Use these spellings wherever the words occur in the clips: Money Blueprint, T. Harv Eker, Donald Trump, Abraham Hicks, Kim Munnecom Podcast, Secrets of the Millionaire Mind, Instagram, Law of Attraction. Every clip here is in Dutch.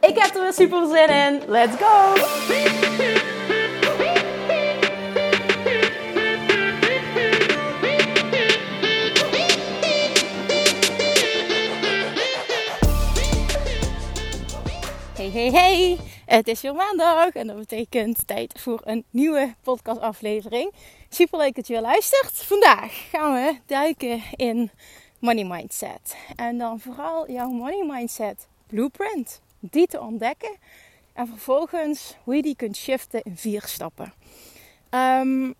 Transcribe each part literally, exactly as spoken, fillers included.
Ik heb er weer super zin in. Let's go! Hey, hey, hey! Het is weer maandag en dat betekent tijd voor een nieuwe podcastaflevering. Super leuk dat je weer luistert. Vandaag gaan we duiken in money mindset. En dan vooral jouw money mindset blueprint. Die te ontdekken en vervolgens hoe je die kunt shiften in vier stappen. Um,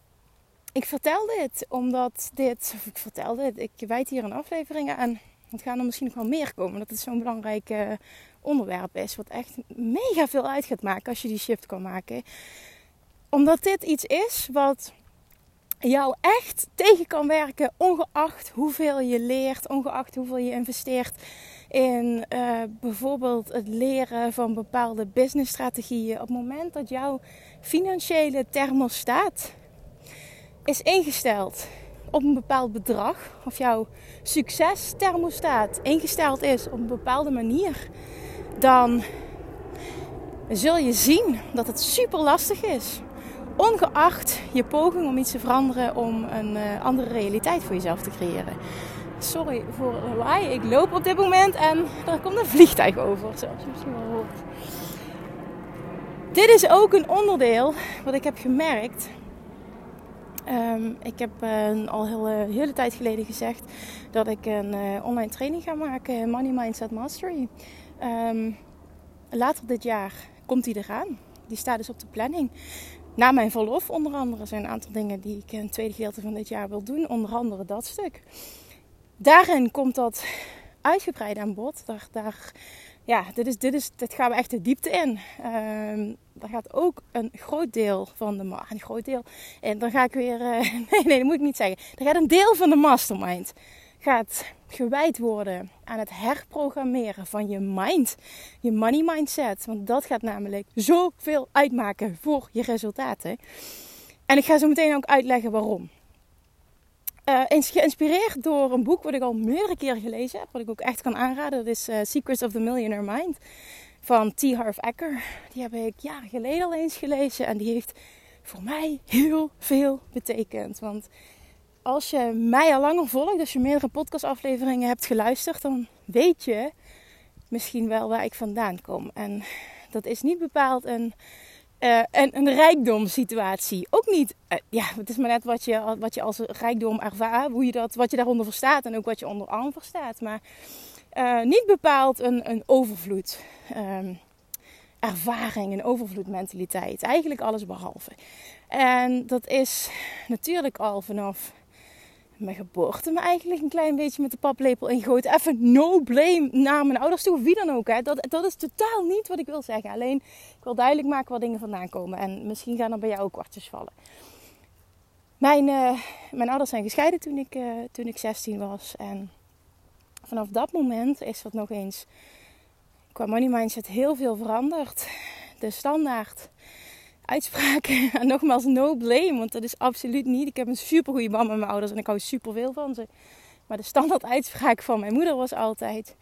ik vertel dit omdat dit, of ik vertel dit, ik wijd hier een aflevering aan. Het gaan er misschien nog wel meer komen, dat het zo'n belangrijk uh, onderwerp is. Wat echt mega veel uit gaat maken als je die shift kan maken. Omdat dit iets is wat jou echt tegen kan werken, ongeacht hoeveel je leert, ongeacht hoeveel je investeert in uh, bijvoorbeeld het leren van bepaalde businessstrategieën. Op het moment dat jouw financiële thermostaat is ingesteld op een bepaald bedrag, of jouw succesthermostaat ingesteld is op een bepaalde manier, dan zul je zien dat het super lastig is, ongeacht je poging om iets te veranderen, om een uh, andere realiteit voor jezelf te creëren. Sorry voor het lawaai, ik loop op dit moment en er komt een vliegtuig over, zoals je misschien wel hoort. Dit is ook een onderdeel wat ik heb gemerkt. Um, ik heb uh, al heel, uh, hele tijd geleden gezegd dat ik een uh, online training ga maken, Money Mindset Mastery. Um, later dit jaar komt die eraan. Die staat dus op de planning. Na mijn verlof onder andere zijn een aantal dingen die ik in het tweede gedeelte van dit jaar wil doen. Onder andere dat stuk. Daarin komt dat uitgebreid aan bod. Daar, daar, ja, dit, is, dit, is, dit gaan we echt de diepte in. Um, daar gaat ook een groot deel van de... Ma- een groot deel. En dan ga ik weer... Uh, nee, nee, dat moet ik niet zeggen. Er gaat een deel van de mastermind gaat gewijd worden aan het herprogrammeren van je mind. Je money mindset. Want dat gaat namelijk zoveel uitmaken voor je resultaten. En ik ga zo meteen ook uitleggen waarom. Uh, geïnspireerd door een boek wat ik al meerdere keren gelezen heb, wat ik ook echt kan aanraden. Dat is uh, Secrets of the Millionaire Mind van T. Harv Eker. Die heb ik jaren geleden al eens gelezen en die heeft voor mij heel veel betekend. Want als je mij al langer volgt, als je meerdere podcastafleveringen hebt geluisterd, dan weet je misschien wel waar ik vandaan kom. En dat is niet bepaald een... Uh, en een rijkdomssituatie. Ook niet, uh, ja, het is maar net wat je, wat je als rijkdom ervaart, hoe je dat, wat je daaronder verstaat en ook wat je onder arm verstaat. Maar uh, niet bepaald een, een overvloed um, ervaring, een overvloedmentaliteit. Eigenlijk alles behalve. En dat is natuurlijk al vanaf mijn geboorte me eigenlijk een klein beetje met de paplepel ingegooid. Even no blame naar mijn ouders toe, of wie dan ook. Hè. Dat, dat is totaal niet wat ik wil zeggen. Alleen, ik wil duidelijk maken waar dingen vandaan komen. En misschien gaan er bij jou ook kwartjes vallen. Mijn, uh, mijn ouders zijn gescheiden toen ik, uh, toen ik zestien was. En vanaf dat moment is dat nog eens qua money mindset heel veel veranderd. De standaard uitspraken. En nogmaals, no blame, want dat is absoluut niet. Ik heb een supergoeie band met mijn ouders en ik hou superveel van ze. Maar de standaard uitspraak van mijn moeder was altijd: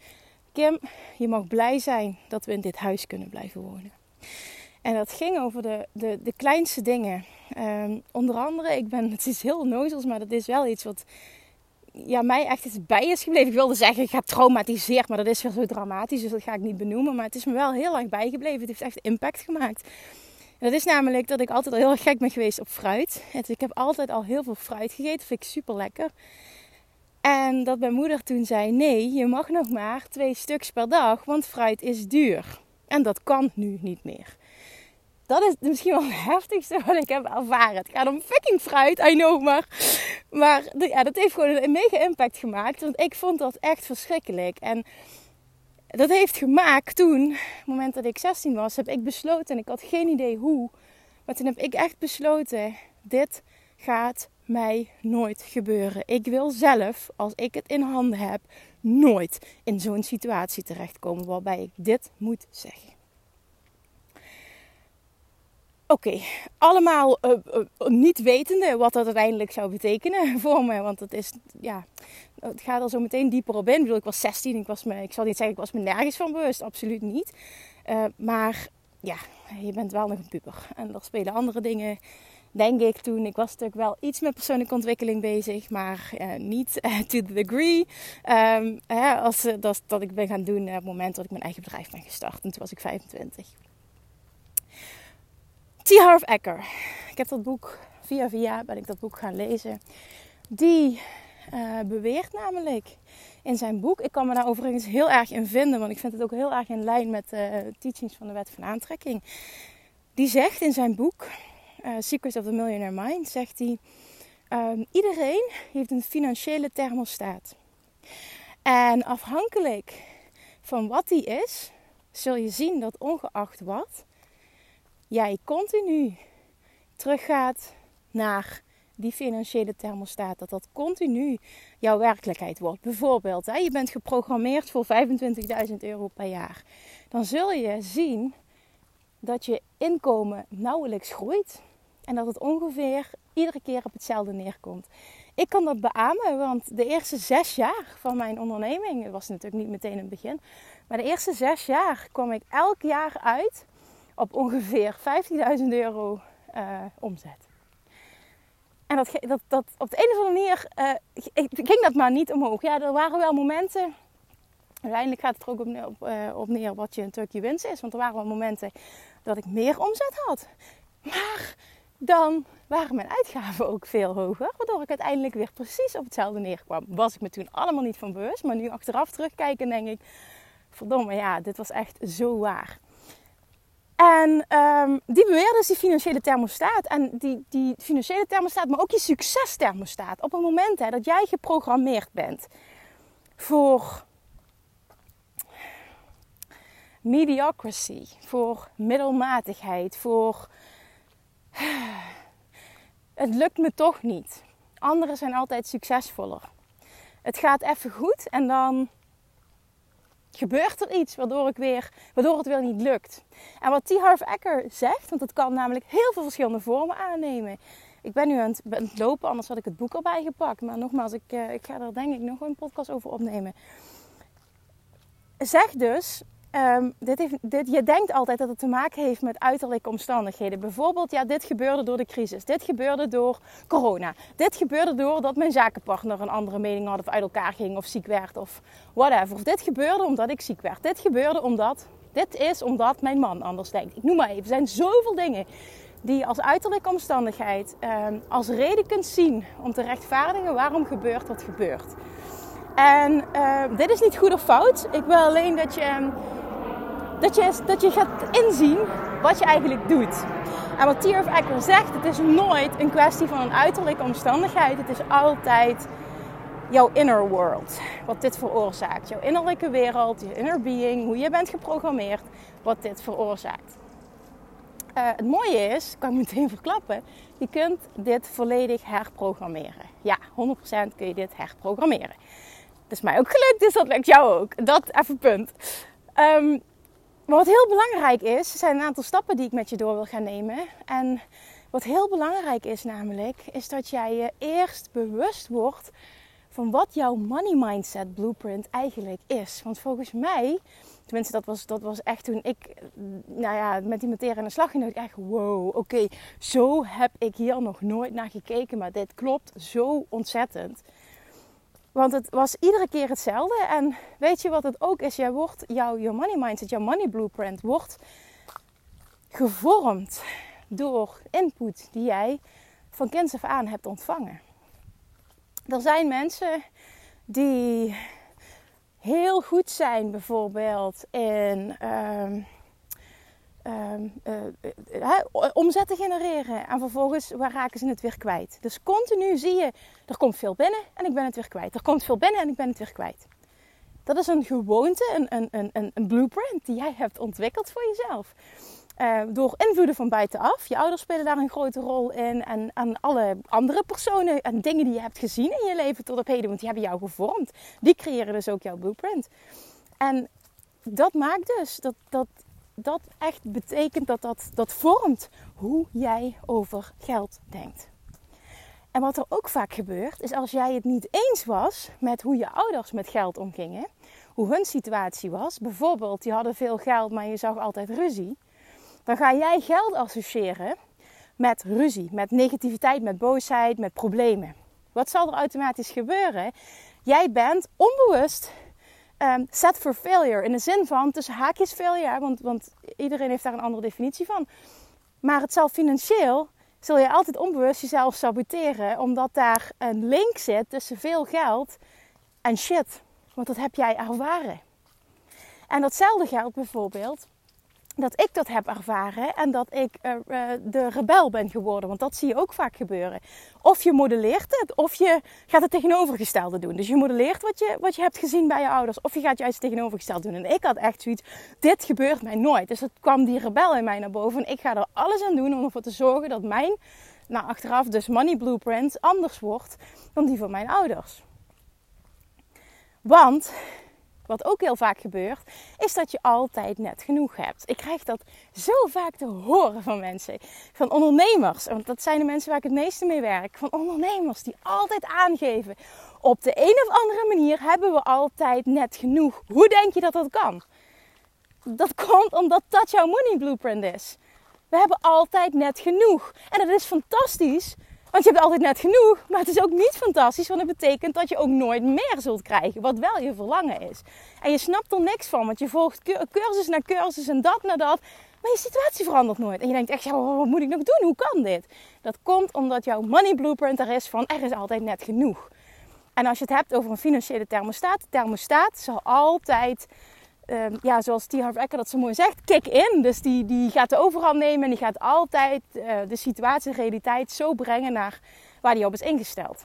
Kim, je mag blij zijn dat we in dit huis kunnen blijven wonen. En dat ging over de, de, de kleinste dingen. Um, onder andere, ik ben, het is heel nozels, maar dat is wel iets wat ja, mij echt is bij is gebleven. Ik wilde zeggen, ik heb getraumatiseerd, maar dat is wel zo dramatisch, dus dat ga ik niet benoemen. Maar het is me wel heel erg bijgebleven. Het heeft echt impact gemaakt. Dat is namelijk dat ik altijd al heel erg gek ben geweest op fruit. Ik heb altijd al heel veel fruit gegeten. Dat vind ik super lekker. En dat mijn moeder toen zei: nee, je mag nog maar twee stuks per dag, want fruit is duur. En dat kan nu niet meer. Dat is misschien wel het heftigste wat ik heb ervaren. Het gaat om fucking fruit, I know, maar... Maar ja, dat heeft gewoon een mega impact gemaakt. Want ik vond dat echt verschrikkelijk. En Dat heeft gemaakt toen, op het moment dat ik zestien was, heb ik besloten, en ik had geen idee hoe, maar toen heb ik echt besloten, dit gaat mij nooit gebeuren. Ik wil zelf, als ik het in handen heb, nooit in zo'n situatie terechtkomen waarbij ik dit moet zeggen. Oké, okay. allemaal uh, uh, niet wetende wat dat uiteindelijk zou betekenen voor me. Want het, is, ja, het gaat er zo meteen dieper op in. Ik bedoel, ik was zestien, ik, was me, ik zal niet zeggen, ik was me nergens van bewust. Absoluut niet. Uh, maar ja, je bent wel nog een puber. En er spelen andere dingen, denk ik, toen. Ik was natuurlijk wel iets met persoonlijke ontwikkeling bezig. Maar uh, niet uh, to the degree um, hè, als, uh, dat, dat ik ben gaan doen op uh, het moment dat ik mijn eigen bedrijf ben gestart. En toen was ik vijfentwintig. T. Harv Eker. Ik heb dat boek, via via ben ik dat boek gaan lezen. Die uh, beweert namelijk in zijn boek. Ik kan me daar overigens heel erg in vinden. Want ik vind het ook heel erg in lijn met de uh, teachings van de wet van aantrekking. Die zegt in zijn boek, uh, Secrets of the Millionaire Mind, zegt hij... Um, iedereen heeft een financiële thermostaat. En afhankelijk van wat die is, zul je zien dat ongeacht wat... jij continu teruggaat naar die financiële thermostaat. Dat dat continu jouw werkelijkheid wordt. Bijvoorbeeld, hè, je bent geprogrammeerd voor vijfentwintigduizend euro per jaar. Dan zul je zien dat je inkomen nauwelijks groeit. En dat het ongeveer iedere keer op hetzelfde neerkomt. Ik kan dat beamen, want de eerste zes jaar van mijn onderneming... het was natuurlijk niet meteen in het begin... maar de eerste zes jaar kwam ik elk jaar uit... op ongeveer vijftienduizend euro uh, omzet. En dat, dat, dat, op de een of andere manier uh, ging dat maar niet omhoog. Ja, er waren wel momenten... uiteindelijk gaat het er ook op neer, op, uh, op neer wat je een turkey winst is. Want er waren wel momenten dat ik meer omzet had. Maar dan waren mijn uitgaven ook veel hoger. Waardoor ik uiteindelijk weer precies op hetzelfde neerkwam. Was ik me toen allemaal niet van bewust. Maar nu achteraf terugkijken denk ik... verdomme, ja, dit was echt zo waar. En um, die beweerde dus die financiële thermostaat. En die, die financiële thermostaat, maar ook je succesthermostaat. Op het moment hè, dat jij geprogrammeerd bent voor mediocrity, voor middelmatigheid, voor het lukt me toch niet. Anderen zijn altijd succesvoller. Het gaat even goed en dan... gebeurt er iets waardoor, ik weer, waardoor het weer niet lukt. En wat T. Harv Eker zegt, want het kan namelijk heel veel verschillende vormen aannemen. Ik ben nu aan het, aan het lopen, anders had ik het boek erbij gepakt. Maar nogmaals, ik, ik ga er denk ik nog een podcast over opnemen. Zeg dus, um, dit heeft, dit, je denkt altijd dat het te maken heeft met uiterlijke omstandigheden. Bijvoorbeeld, ja, dit gebeurde door de crisis. Dit gebeurde door corona. Dit gebeurde doordat mijn zakenpartner een andere mening had of uit elkaar ging of ziek werd of whatever. Of dit gebeurde omdat ik ziek werd. Dit gebeurde omdat, dit is omdat mijn man anders denkt. Ik noem maar even, er zijn zoveel dingen die je als uiterlijke omstandigheid um, als reden kunt zien om te rechtvaardigen waarom gebeurt wat gebeurt. En uh, dit is niet goed of fout. Ik wil alleen dat je... Dat je, dat je gaat inzien wat je eigenlijk doet. En wat T. Harv Eker zegt, het is nooit een kwestie van een uiterlijke omstandigheid. Het is altijd jouw inner world, wat dit veroorzaakt. Jouw innerlijke wereld, je inner being, hoe je bent geprogrammeerd, wat dit veroorzaakt. Uh, het mooie is, kan ik meteen verklappen, je kunt dit volledig herprogrammeren. Ja, honderd procent kun je dit herprogrammeren. Het is mij ook gelukt, dus dat lukt jou ook. Dat even punt. Um, Maar wat heel belangrijk is, er zijn een aantal stappen die ik met je door wil gaan nemen. En wat heel belangrijk is namelijk, is dat jij je eerst bewust wordt van wat jouw money mindset blueprint eigenlijk is. Want volgens mij, tenminste dat was, dat was echt toen ik nou ja, met die materie aan de slag ging, dacht ik echt wow, oké, okay, zo heb ik hier nog nooit naar gekeken, maar dit klopt zo ontzettend. Want het was iedere keer hetzelfde. En weet je wat het ook is? Jij wordt, jouw, jouw money mindset, jouw money blueprint wordt gevormd door input die jij van kinds af aan hebt ontvangen. Er zijn mensen die heel goed zijn bijvoorbeeld in... Um, Um, uh, uh, uh, omzetten genereren. En vervolgens, waar raken ze het weer kwijt? Dus continu zie je, er komt veel binnen en ik ben het weer kwijt. Er komt veel binnen en ik ben het weer kwijt. Dat is een gewoonte, een, een, een, een blueprint die jij hebt ontwikkeld voor jezelf. Uh, door invloeden van buitenaf. Je ouders spelen daar een grote rol in. En aan alle andere personen en dingen die je hebt gezien in je leven tot op heden. Want die hebben jou gevormd. Die creëren dus ook jouw blueprint. En dat maakt dus, dat, dat, dat echt betekent dat, dat dat vormt hoe jij over geld denkt. En wat er ook vaak gebeurt, is als jij het niet eens was met hoe je ouders met geld omgingen. Hoe hun situatie was. Bijvoorbeeld, die hadden veel geld, maar je zag altijd ruzie. Dan ga jij geld associëren met ruzie, met negativiteit, met boosheid, met problemen. Wat zal er automatisch gebeuren? Jij bent onbewust um, set for failure. In de zin van, tussen haakjes failure, want, want iedereen heeft daar een andere definitie van. Maar het zal financieel, zul je altijd onbewust jezelf saboteren. Omdat daar een link zit tussen veel geld en shit. Want dat heb jij ervaren. En datzelfde geldt bijvoorbeeld... dat ik dat heb ervaren en dat ik uh, uh, de rebel ben geworden. Want dat zie je ook vaak gebeuren. Of je modelleert het, of je gaat het tegenovergestelde doen. Dus je modelleert wat je, wat je hebt gezien bij je ouders. Of je gaat juist het tegenovergestelde doen. En ik had echt zoiets, dit gebeurt mij nooit. Dus dat kwam die rebel in mij naar boven. En ik ga er alles aan doen om ervoor te zorgen dat mijn, nou achteraf dus money blueprint, anders wordt dan die van mijn ouders. Want... wat ook heel vaak gebeurt, is dat je altijd net genoeg hebt. Ik krijg dat zo vaak te horen van mensen. Van ondernemers, want dat zijn de mensen waar ik het meeste mee werk. Van ondernemers die altijd aangeven. Op de een of andere manier hebben we altijd net genoeg. Hoe denk je dat dat kan? Dat komt omdat dat jouw money blueprint is. We hebben altijd net genoeg. En dat is fantastisch. Want je hebt altijd net genoeg, maar het is ook niet fantastisch. Want het betekent dat je ook nooit meer zult krijgen. Wat wel je verlangen is. En je snapt er niks van. Want je volgt cursus na cursus en dat na dat. Maar je situatie verandert nooit. En je denkt echt, ja, wat moet ik nog doen? Hoe kan dit? Dat komt omdat jouw money blueprint er is van er is altijd net genoeg. En als je het hebt over een financiële thermostaat. De thermostaat zal altijd... Um, ja, zoals T. Harv Eker dat zo mooi zegt, kick in. Dus die, die gaat de overhand nemen en die gaat altijd uh, de situatie, de realiteit zo brengen naar waar die op is ingesteld.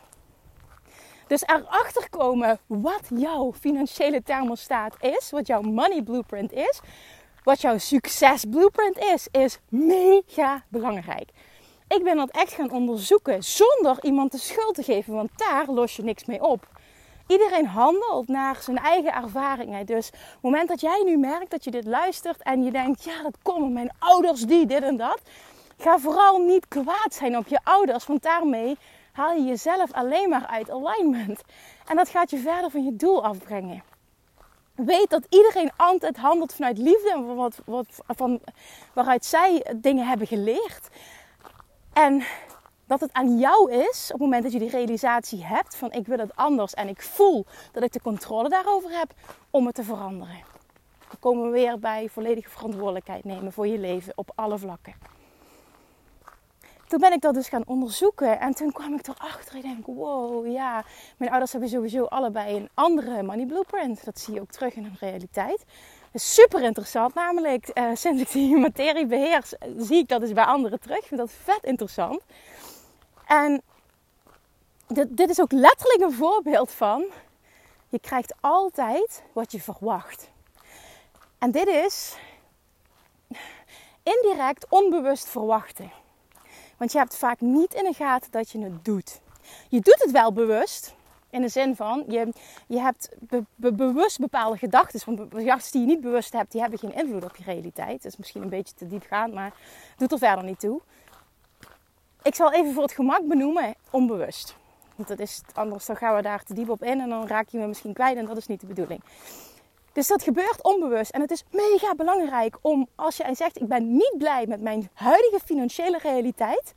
Dus erachter komen wat jouw financiële thermostaat is, wat jouw money blueprint is, wat jouw succes blueprint is, is mega belangrijk. Ik ben dat echt gaan onderzoeken zonder iemand de schuld te geven, want daar los je niks mee op. Iedereen handelt naar zijn eigen ervaringen. Dus op het moment dat jij nu merkt dat je dit luistert en je denkt... ja, dat komen mijn ouders, die, dit en dat. Ga vooral niet kwaad zijn op je ouders. Want daarmee haal je jezelf alleen maar uit alignment. En dat gaat je verder van je doel afbrengen. Weet dat iedereen altijd handelt vanuit liefde. En wat, wat, van, waaruit zij dingen hebben geleerd. En... dat het aan jou is, op het moment dat je die realisatie hebt van ik wil het anders en ik voel dat ik de controle daarover heb om het te veranderen. Dan komen we weer bij volledige verantwoordelijkheid nemen voor je leven op alle vlakken. Toen ben ik dat dus gaan onderzoeken en toen kwam ik erachter. Ik denk, wow, ja, mijn ouders hebben sowieso allebei een andere money blueprint. Dat zie je ook terug in hun realiteit. Dat is super interessant namelijk. Eh, sinds ik die materie beheers, zie ik dat dus bij anderen terug. Ik vind dat vet interessant. En dit, dit is ook letterlijk een voorbeeld van, je krijgt altijd wat je verwacht. En dit is indirect onbewust verwachten. Want je hebt vaak niet in de gaten dat je het doet. Je doet het wel bewust, in de zin van, je, je hebt be, be, bewust bepaalde gedachten. Want gedachten die je niet bewust hebt, die hebben geen invloed op je realiteit. Dat is misschien een beetje te diepgaand, maar doet er verder niet toe. Ik zal even voor het gemak benoemen, onbewust. Want dat is, anders dan gaan we daar te diep op in en dan raak je me misschien kwijt en dat is niet de bedoeling. Dus dat gebeurt onbewust en het is mega belangrijk om, als jij zegt ik ben niet blij met mijn huidige financiële realiteit,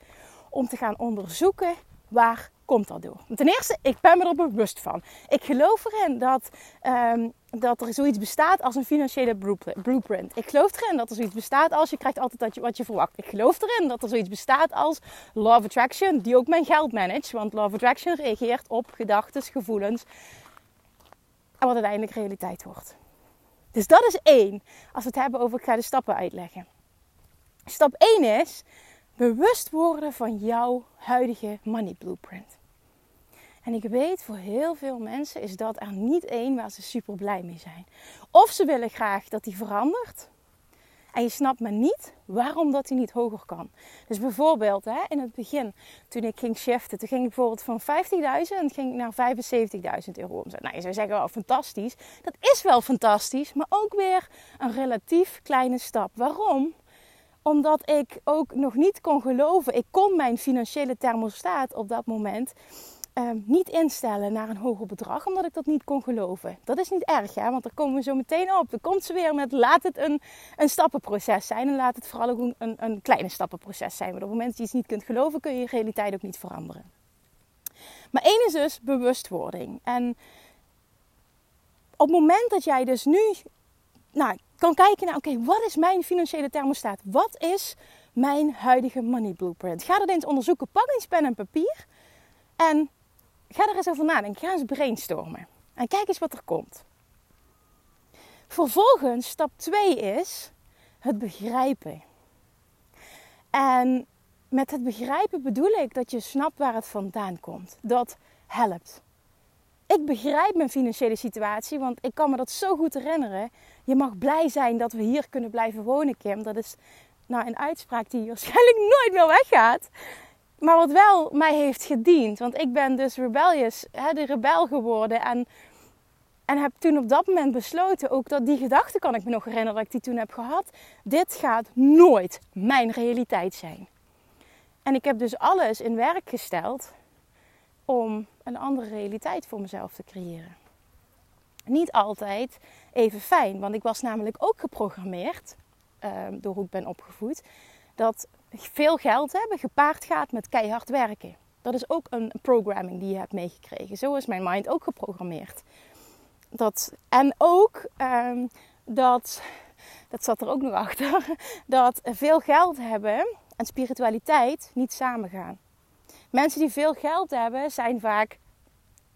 om te gaan onderzoeken waar komt dat door. Ten eerste, ik ben me er bewust van. Ik geloof erin dat, um, dat er zoiets bestaat als een financiële blueprint. Ik geloof erin dat er zoiets bestaat als je krijgt altijd wat je verwacht. Ik geloof erin dat er zoiets bestaat als Law of Attraction, die ook mijn geld managt. Want Law of Attraction reageert op gedachten, gevoelens en wat uiteindelijk realiteit wordt. Dus dat is één. Als we het hebben over, ik ga de stappen uitleggen. Stap één is bewust worden van jouw huidige money blueprint. En ik weet, voor heel veel mensen is dat er niet één waar ze super blij mee zijn. Of ze willen graag dat die verandert. En je snapt maar niet waarom dat die niet hoger kan. Dus bijvoorbeeld hè, in het begin, toen ik ging shiften, toen ging ik bijvoorbeeld van vijftigduizend ging ik naar vijfenzeventigduizend euro omzet. Nou, je zou zeggen, wel fantastisch. Dat is wel fantastisch, maar ook weer een relatief kleine stap. Waarom? Omdat ik ook nog niet kon geloven. Ik kon mijn financiële thermostaat op dat moment eh, niet instellen naar een hoger bedrag. Omdat ik dat niet kon geloven. Dat is niet erg, hè? Want daar komen we zo meteen op. Dan komt ze weer met laat het een, een stappenproces zijn. En laat het vooral ook een, een kleine stappenproces zijn. Want op het moment dat je iets niet kunt geloven, kun je je realiteit ook niet veranderen. Maar één is dus bewustwording. En op het moment dat jij dus nu... Nou, kan kijken naar, oké, okay, wat is mijn financiële thermostaat? Wat is mijn huidige money blueprint? Ga dat eens onderzoeken. Pak eens pen en papier. En ga er eens over nadenken. Ga eens brainstormen. En kijk eens wat er komt. Vervolgens, stap twee is het begrijpen. En met het begrijpen bedoel ik dat je snapt waar het vandaan komt. Dat helpt. Ik begrijp mijn financiële situatie, want ik kan me dat zo goed herinneren. Je mag blij zijn dat we hier kunnen blijven wonen, Kim. Dat is nou een uitspraak die waarschijnlijk nooit meer weggaat. Maar wat wel mij heeft gediend. Want ik ben dus rebellious, hè, de rebel geworden. En, en heb toen op dat moment besloten, ook dat die gedachte kan ik me nog herinneren dat ik die toen heb gehad. Dit gaat nooit mijn realiteit zijn. En ik heb dus alles in werk gesteld om een andere realiteit voor mezelf te creëren. Niet altijd even fijn, want ik was namelijk ook geprogrammeerd, uh, door hoe ik ben opgevoed, dat veel geld hebben gepaard gaat met keihard werken. Dat is ook een programming die je hebt meegekregen. Zo is mijn mind ook geprogrammeerd. Dat, en ook uh, dat, dat zat er ook nog achter, dat veel geld hebben en spiritualiteit niet samengaan. Mensen die veel geld hebben zijn vaak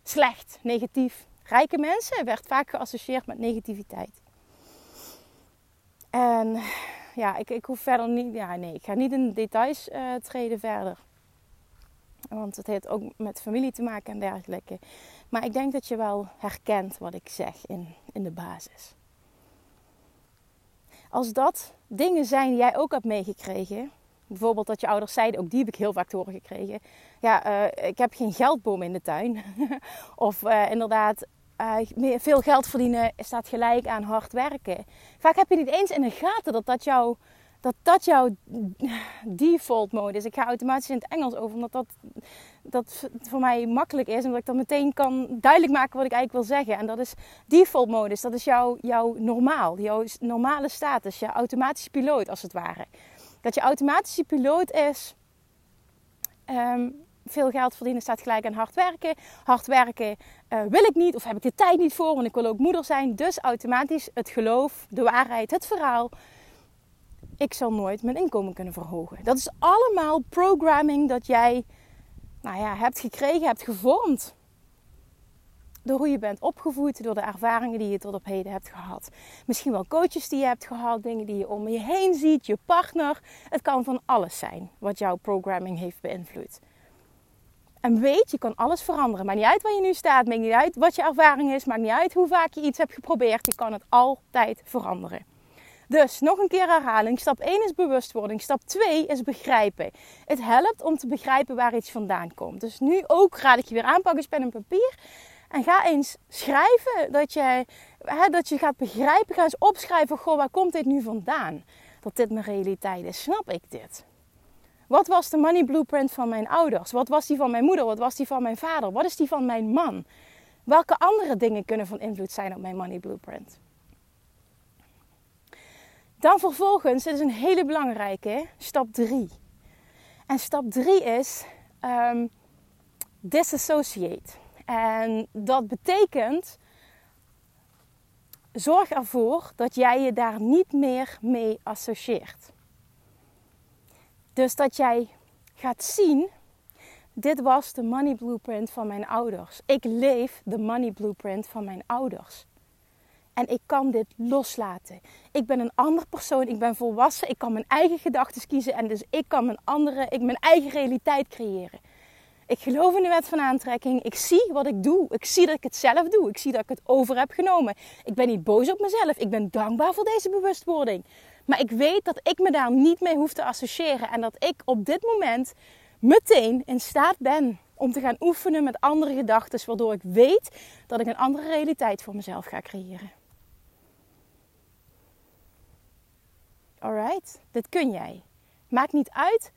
slecht, negatief. Rijke mensen werd vaak geassocieerd met negativiteit. En ja, ik, ik hoef verder niet... Ja, nee, ik ga niet in details uh, treden verder. Want het heeft ook met familie te maken en dergelijke. Maar ik denk dat je wel herkent wat ik zeg in, in de basis. Als dat dingen zijn die jij ook hebt meegekregen... Bijvoorbeeld dat je ouders zeiden, ook die heb ik heel vaak te horen gekregen. Ja, uh, ik heb geen geldboom in de tuin. Of uh, inderdaad, uh, meer, veel geld verdienen staat gelijk aan hard werken. Vaak heb je niet eens in de gaten dat dat, jou, dat, dat jouw default mode is. Ik ga automatisch in het Engels over, omdat dat, dat voor mij makkelijk is. Omdat ik dan meteen kan duidelijk maken wat ik eigenlijk wil zeggen. En dat is default modus, dat is jouw, jouw normaal, jouw normale status. Je automatische piloot als het ware. Dat je automatische piloot is. Um, veel geld verdienen staat gelijk aan hard werken. Hard werken uh, wil ik niet of heb ik de tijd niet voor. Want ik wil ook moeder zijn. Dus automatisch het geloof, de waarheid, het verhaal. Ik zal nooit mijn inkomen kunnen verhogen. Dat is allemaal programming dat jij nou ja, hebt gekregen, hebt gevormd. Door hoe je bent opgevoed, door de ervaringen die je tot op heden hebt gehad. Misschien wel coaches die je hebt gehad, dingen die je om je heen ziet, je partner. Het kan van alles zijn wat jouw programming heeft beïnvloed. En weet, je kan alles veranderen. Maakt niet uit waar je nu staat, maakt niet uit wat je ervaring is, maakt niet uit hoe vaak je iets hebt geprobeerd. Je kan het altijd veranderen. Dus, nog een keer herhaling. Stap één is bewustwording. Stap twee is begrijpen. Het helpt om te begrijpen waar iets vandaan komt. Dus nu ook raad ik je weer aan, pak eens pen en papier... En ga eens schrijven, dat je, hè, dat je gaat begrijpen, ga eens opschrijven, goh, waar komt dit nu vandaan? Dat dit mijn realiteit is, snap ik dit? Wat was de money blueprint van mijn ouders? Wat was die van mijn moeder? Wat was die van mijn vader? Wat is die van mijn man? Welke andere dingen kunnen van invloed zijn op mijn money blueprint? Dan vervolgens, dit is een hele belangrijke, stap drie. En stap drie is um, disassociate. En dat betekent, zorg ervoor dat jij je daar niet meer mee associeert. Dus dat jij gaat zien, dit was de money blueprint van mijn ouders. Ik leef de money blueprint van mijn ouders. En ik kan dit loslaten. Ik ben een ander persoon, ik ben volwassen, ik kan mijn eigen gedachten kiezen. En dus ik kan mijn, andere, ik mijn eigen realiteit creëren. Ik geloof in de wet van aantrekking. Ik zie wat ik doe. Ik zie dat ik het zelf doe. Ik zie dat ik het over heb genomen. Ik ben niet boos op mezelf. Ik ben dankbaar voor deze bewustwording. Maar ik weet dat ik me daar niet mee hoef te associëren. En dat ik op dit moment meteen in staat ben om te gaan oefenen met andere gedachten. Waardoor ik weet dat ik een andere realiteit voor mezelf ga creëren. Alright, dit kun jij. Maakt niet uit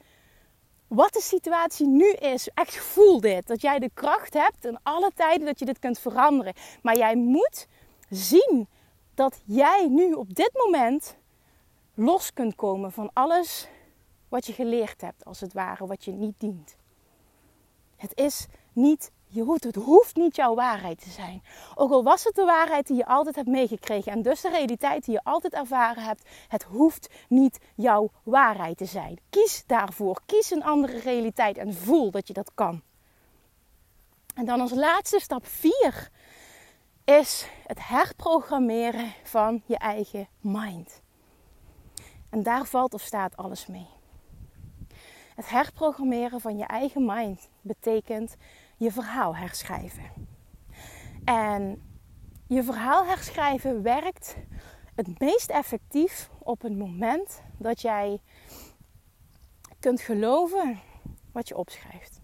wat de situatie nu is. Echt voel dit. Dat jij de kracht hebt in alle tijden dat je dit kunt veranderen. Maar jij moet zien dat jij nu op dit moment los kunt komen van alles wat je geleerd hebt, als het ware, wat je niet dient. Het is niet je hoeft, het hoeft niet jouw waarheid te zijn. Ook al was het de waarheid die je altijd hebt meegekregen en dus de realiteit die je altijd ervaren hebt, het hoeft niet jouw waarheid te zijn. Kies daarvoor, kies een andere realiteit en voel dat je dat kan. En dan als laatste stap vier is het herprogrammeren van je eigen mind. En daar valt of staat alles mee. Het herprogrammeren van je eigen mind betekent je verhaal herschrijven. En je verhaal herschrijven werkt het meest effectief op het moment dat jij kunt geloven wat je opschrijft.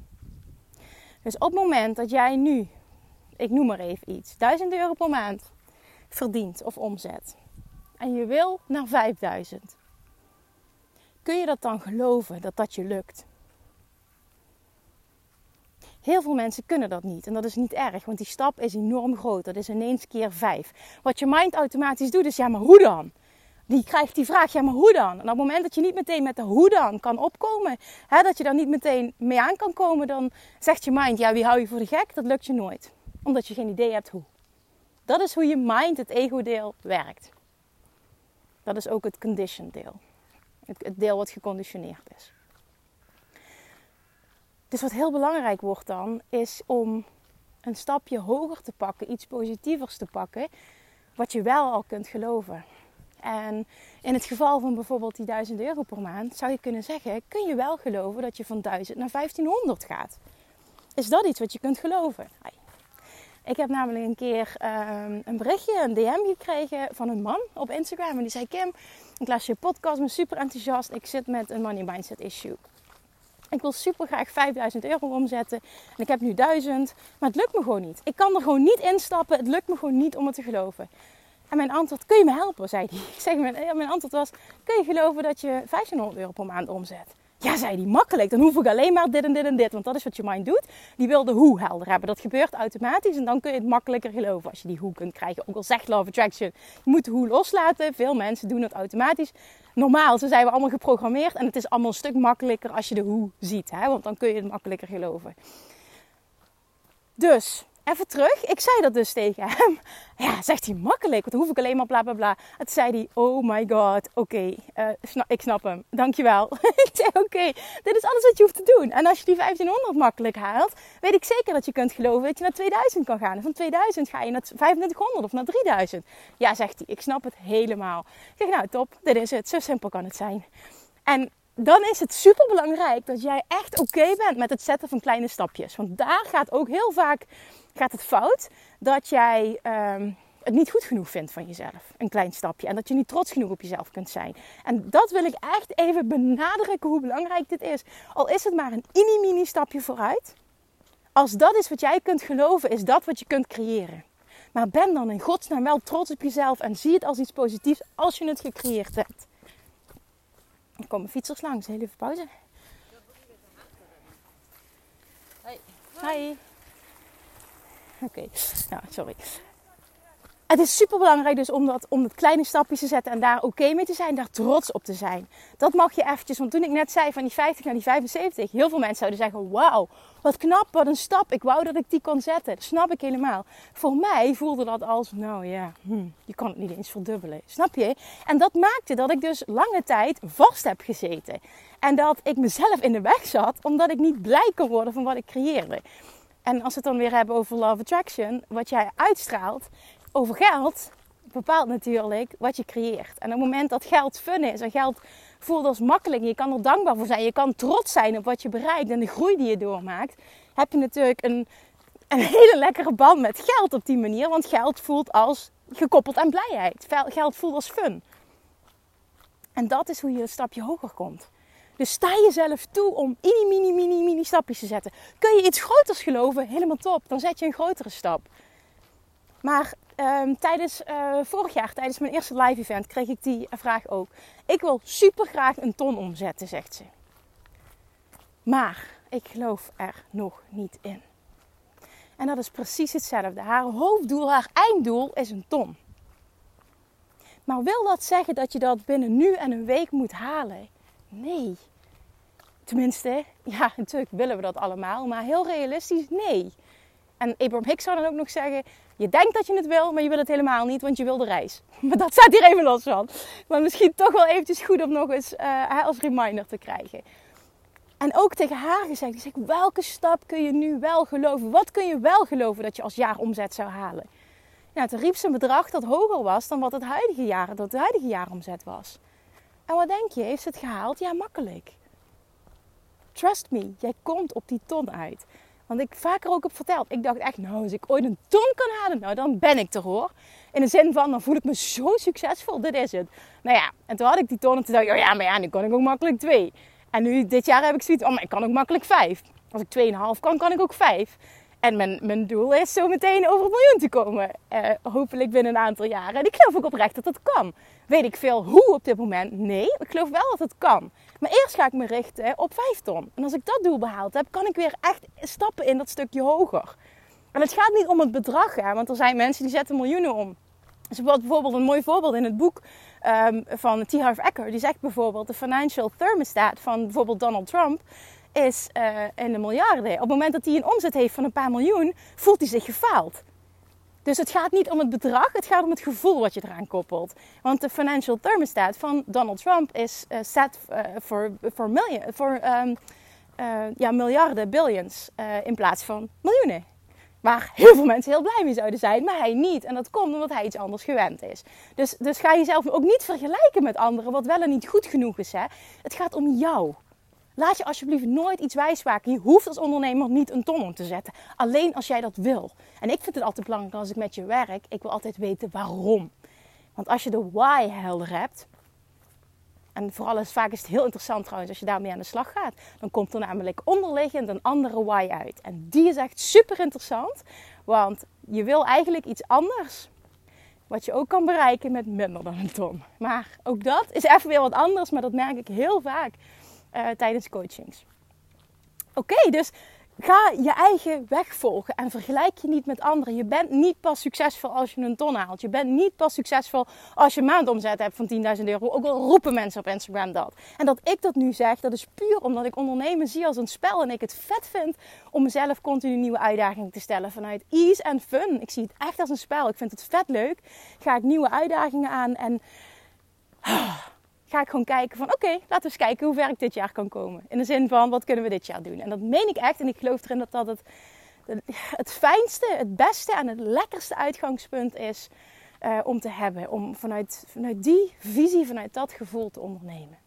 Dus op het moment dat jij nu, ik noem maar even iets, duizend euro per maand verdient of omzet. En je wil naar vijfduizend. Kun je dat dan geloven, dat dat je lukt? Heel veel mensen kunnen dat niet. En dat is niet erg, want die stap is enorm groot. Dat is ineens keer vijf. Wat je mind automatisch doet is, ja, maar hoe dan? Die krijgt die vraag, ja, maar hoe dan? En op het moment dat je niet meteen met de hoe dan kan opkomen, hè, dat je daar niet meteen mee aan kan komen, dan zegt je mind, ja, wie hou je voor de gek? Dat lukt je nooit. Omdat je geen idee hebt hoe. Dat is hoe je mind, het ego-deel, werkt. Dat is ook het condition-deel. Het deel wat geconditioneerd is. Dus wat heel belangrijk wordt dan, is om een stapje hoger te pakken, iets positievers te pakken, wat je wel al kunt geloven. En in het geval van bijvoorbeeld die duizend euro per maand, zou je kunnen zeggen, kun je wel geloven dat je van duizend naar vijftienhonderd gaat? Is dat iets wat je kunt geloven? Ik heb namelijk een keer um, een berichtje, een D M gekregen van een man op Instagram. En die zei, Kim, ik luister je podcast, ben super enthousiast. Ik zit met een money mindset issue. Ik wil super graag vijfduizend euro omzetten. En ik heb nu duizend, maar het lukt me gewoon niet. Ik kan er gewoon niet instappen. Het lukt me gewoon niet om het te geloven. En mijn antwoord, kun je me helpen, zei hij. Ik zeg, mijn, mijn antwoord was, kun je geloven dat je vijftienhonderd euro per maand omzet? Ja, zei die, makkelijk. Dan hoef ik alleen maar dit en dit en dit. Want dat is wat je mind doet. Die wil de hoe helder hebben. Dat gebeurt automatisch. En dan kun je het makkelijker geloven als je die hoe kunt krijgen. Ook al zegt Law of Attraction, je moet de hoe loslaten. Veel mensen doen het automatisch. Normaal, zo zijn we allemaal geprogrammeerd. En het is allemaal een stuk makkelijker als je de hoe ziet. Hè? Want dan kun je het makkelijker geloven. Dus, even terug. Ik zei dat dus tegen hem. Ja, zegt hij, makkelijk. Want dan hoef ik alleen maar bla bla bla. Het zei hij, oh my god. Oké, okay, uh, sna- ik snap hem. Dankjewel. Ik zei, oké, okay, dit is alles wat je hoeft te doen. En als je die vijftienhonderd makkelijk haalt, weet ik zeker dat je kunt geloven dat je naar tweeduizend kan gaan. En van tweeduizend ga je naar vijfentwintighonderd of naar drieduizend. Ja, zegt hij, ik snap het helemaal. Ik zeg, nou top, dit is het. Zo simpel kan het zijn. En dan is het superbelangrijk dat jij echt oké okay bent met het zetten van kleine stapjes. Want daar gaat ook heel vaak gaat het fout dat jij um, het niet goed genoeg vindt van jezelf. Een klein stapje. En dat je niet trots genoeg op jezelf kunt zijn. En dat wil ik echt even benadrukken hoe belangrijk dit is. Al is het maar een mini-mini stapje vooruit. Als dat is wat jij kunt geloven, is dat wat je kunt creëren. Maar ben dan in godsnaam wel trots op jezelf. En zie het als iets positiefs als je het gecreëerd hebt. Er komen fietsers langs, heel even pauze. Hoi. Hoi. Oké, okay. Nou, sorry. Het is superbelangrijk dus om dat, om dat kleine stapjes te zetten en daar oké okay mee te zijn, daar trots op te zijn. Dat mag je eventjes, want toen ik net zei van die vijftig naar die vijfenzeventig, heel veel mensen zouden zeggen, wauw, wat knap, wat een stap, ik wou dat ik die kon zetten. Dat snap ik helemaal. Voor mij voelde dat als, nou ja, hmm, je kan het niet eens verdubbelen, snap je? En dat maakte dat ik dus lange tijd vast heb gezeten. En dat ik mezelf in de weg zat, omdat ik niet blij kon worden van wat ik creëerde. En als we het dan weer hebben over Law of Attraction, wat jij uitstraalt, over geld bepaalt natuurlijk wat je creëert. En op het moment dat geld fun is en geld voelt als makkelijk. Je kan er dankbaar voor zijn. Je kan trots zijn op wat je bereikt en de groei die je doormaakt. Heb je natuurlijk een, een hele lekkere band met geld op die manier. Want geld voelt als gekoppeld aan blijheid. Geld voelt als fun. En dat is hoe je een stapje hoger komt. Dus sta jezelf toe om mini, mini, mini, mini stapjes te zetten. Kun je iets groters geloven? Helemaal top. Dan zet je een grotere stap. Maar um, tijdens uh, vorig jaar, tijdens mijn eerste live event, kreeg ik die vraag ook. Ik wil supergraag een ton omzetten, zegt ze. Maar ik geloof er nog niet in. En dat is precies hetzelfde. Haar hoofddoel, haar einddoel is een ton. Maar wil dat zeggen dat je dat binnen nu en een week moet halen? Nee. Tenminste, ja, natuurlijk willen we dat allemaal, maar heel realistisch, nee. En Abraham Hicks zou dan ook nog zeggen, je denkt dat je het wil, maar je wil het helemaal niet, want je wil de reis. Maar dat staat hier even los van. Maar misschien toch wel eventjes goed om nog eens uh, als reminder te krijgen. En ook tegen haar gezegd, dus ik, welke stap kun je nu wel geloven? Wat kun je wel geloven dat je als jaar omzet zou halen? Nou, toen riep ze een bedrag dat hoger was dan wat het huidige jaar, dat het huidige jaaromzet was. En wat denk je? Heeft ze het gehaald? Ja, makkelijk. Trust me, jij komt op die ton uit. Want ik vaker ook heb verteld. Ik dacht echt, nou, als ik ooit een ton kan halen, nou, dan ben ik er hoor. In de zin van, dan voel ik me zo succesvol, dit is het. Nou ja, en toen had ik die ton en toen dacht ik, oh ja, maar ja, nu kan ik ook makkelijk twee. En nu, dit jaar heb ik zoiets, oh, maar ik kan ook makkelijk vijf. Als ik tweeënhalf kan, kan ik ook vijf. En mijn, mijn doel is zo meteen over een miljoen te komen. Uh, hopelijk binnen een aantal jaren. En ik geloof ook oprecht dat dat kan. Weet ik veel hoe op dit moment? Nee, ik geloof wel dat het kan. Maar eerst ga ik me richten op vijf ton. En als ik dat doel behaald heb, kan ik weer echt stappen in dat stukje hoger. En het gaat niet om het bedrag, hè, want er zijn mensen die zetten miljoenen om. Dus bijvoorbeeld een mooi voorbeeld in het boek um, van T. Harv Eker. Die zegt bijvoorbeeld, de financial thermostat van bijvoorbeeld Donald Trump is uh, in de miljarden. Op het moment dat hij een omzet heeft van een paar miljoen, voelt hij zich gefaald. Dus het gaat niet om het bedrag, het gaat om het gevoel wat je eraan koppelt. Want de financial thermostat van Donald Trump is uh, set voor uh, um, uh, ja, miljarden, billions, uh, in plaats van miljoenen. Waar heel veel mensen heel blij mee zouden zijn, maar hij niet. En dat komt omdat hij iets anders gewend is. Dus, dus ga jezelf ook niet vergelijken met anderen, wat wel en niet goed genoeg is. Hè? Het gaat om jou. Laat je alsjeblieft nooit iets wijsmaken. Je hoeft als ondernemer niet een ton om te zetten. Alleen als jij dat wil. En ik vind het altijd belangrijk als ik met je werk. Ik wil altijd weten waarom. Want als je de why helder hebt. En vooral is, vaak is het heel interessant trouwens als je daarmee aan de slag gaat. Dan komt er namelijk onderliggend een andere why uit. En die is echt super interessant. Want je wil eigenlijk iets anders. Wat je ook kan bereiken met minder dan een ton. Maar ook dat is even weer wat anders. Maar dat merk ik heel vaak. Uh, tijdens coachings. Oké, okay, dus ga je eigen weg volgen en vergelijk je niet met anderen. Je bent niet pas succesvol als je een ton haalt. Je bent niet pas succesvol als je maandomzet hebt van tienduizend euro. Ook al roepen mensen op Instagram dat. En dat ik dat nu zeg, dat is puur omdat ik ondernemen zie als een spel. En ik het vet vind om mezelf continu nieuwe uitdagingen te stellen. Vanuit ease en fun. Ik zie het echt als een spel. Ik vind het vet leuk. Ga ik nieuwe uitdagingen aan en ga ik gewoon kijken van, oké, okay, laten we eens kijken hoe ver ik dit jaar kan komen. In de zin van, wat kunnen we dit jaar doen? En dat meen ik echt. En ik geloof erin dat dat het, het fijnste, het beste en het lekkerste uitgangspunt is uh, om te hebben. Om vanuit, vanuit die visie, vanuit dat gevoel te ondernemen.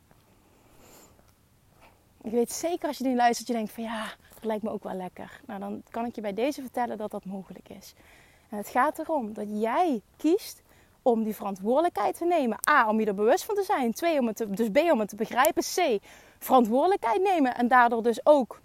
Ik weet zeker als je nu luistert, je denkt van, ja, dat lijkt me ook wel lekker. Nou, dan kan ik je bij deze vertellen dat dat mogelijk is. En het gaat erom dat jij kiest om die verantwoordelijkheid te nemen. A, om je er bewust van te zijn. Twee, om het te, dus B, om het te begrijpen. C, verantwoordelijkheid nemen. En daardoor dus ook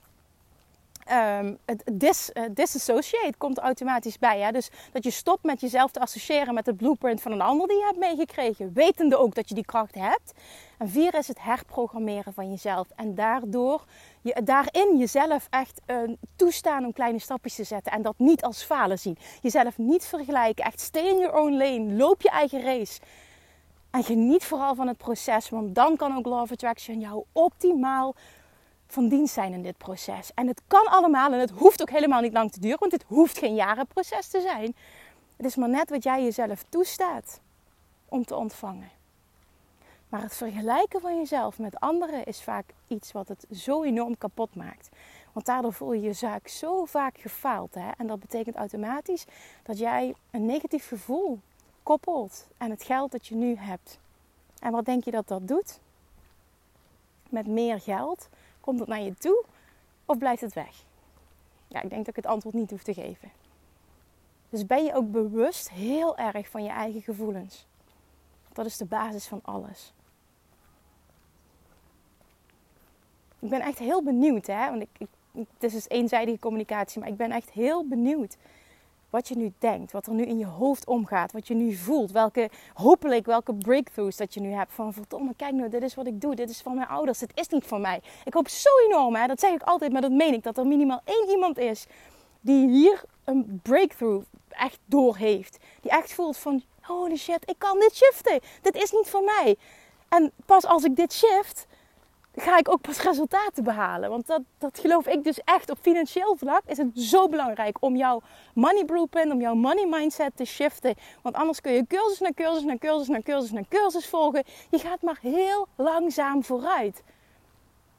um, het dis, uh, disassociate komt automatisch bij. Hè? Dus dat je stopt met jezelf te associëren met de blueprint van een ander die je hebt meegekregen. Wetende ook dat je die kracht hebt. En vier is het herprogrammeren van jezelf. En daardoor je, daarin jezelf echt uh, toestaan om kleine stapjes te zetten. En dat niet als falen zien. Jezelf niet vergelijken. Echt stay in your own lane. Loop je eigen race. En geniet vooral van het proces. Want dan kan ook Law of Attraction jou optimaal van dienst zijn in dit proces. En het kan allemaal. En het hoeft ook helemaal niet lang te duren. Want dit hoeft geen jarenproces te zijn. Het is maar net wat jij jezelf toestaat om te ontvangen. Maar het vergelijken van jezelf met anderen is vaak iets wat het zo enorm kapot maakt. Want daardoor voel je je zaak zo vaak gefaald. Hè? En dat betekent automatisch dat jij een negatief gevoel koppelt aan het geld dat je nu hebt. En wat denk je dat dat doet? met meer geld? Komt het naar je toe of blijft het weg? Ja, ik denk dat ik het antwoord niet hoef te geven. Dus ben je ook bewust heel erg van je eigen gevoelens. Dat is de basis van alles. Ik ben echt heel benieuwd, hè? Want ik, ik, het is dus eenzijdige communicatie, maar ik ben echt heel benieuwd wat je nu denkt, wat er nu in je hoofd omgaat, wat je nu voelt, welke, hopelijk welke breakthroughs dat je nu hebt. Van verdomme, kijk nou, dit is wat ik doe, dit is van mijn ouders, dit is niet van mij. Ik hoop zo enorm, hè? Dat zeg ik altijd, maar dat meen ik, dat er minimaal één iemand is die hier een breakthrough echt door heeft. Die echt voelt van, holy shit, ik kan dit shiften, dit is niet van mij. En pas als ik dit shift, ga ik ook pas resultaten behalen. Want dat, dat geloof ik dus echt. Op financieel vlak is het zo belangrijk om jouw money blueprint, om jouw money mindset te shiften. Want anders kun je cursus na cursus na cursus na cursus na cursus volgen. Je gaat maar heel langzaam vooruit.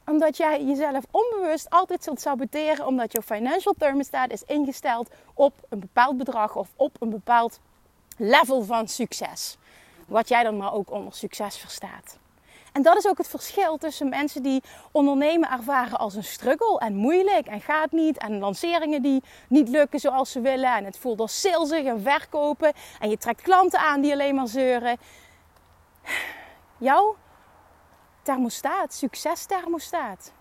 Omdat jij jezelf onbewust altijd zult saboteren. Omdat jouw financial thermostat is ingesteld op een bepaald bedrag of op een bepaald level van succes. Wat jij dan maar ook onder succes verstaat. En dat is ook het verschil tussen mensen die ondernemen ervaren als een struggle en moeilijk en gaat niet. En lanceringen die niet lukken zoals ze willen. En het voelt als salesig en verkopen. En je trekt klanten aan die alleen maar zeuren. Jouw thermostaat, succesthermostaat,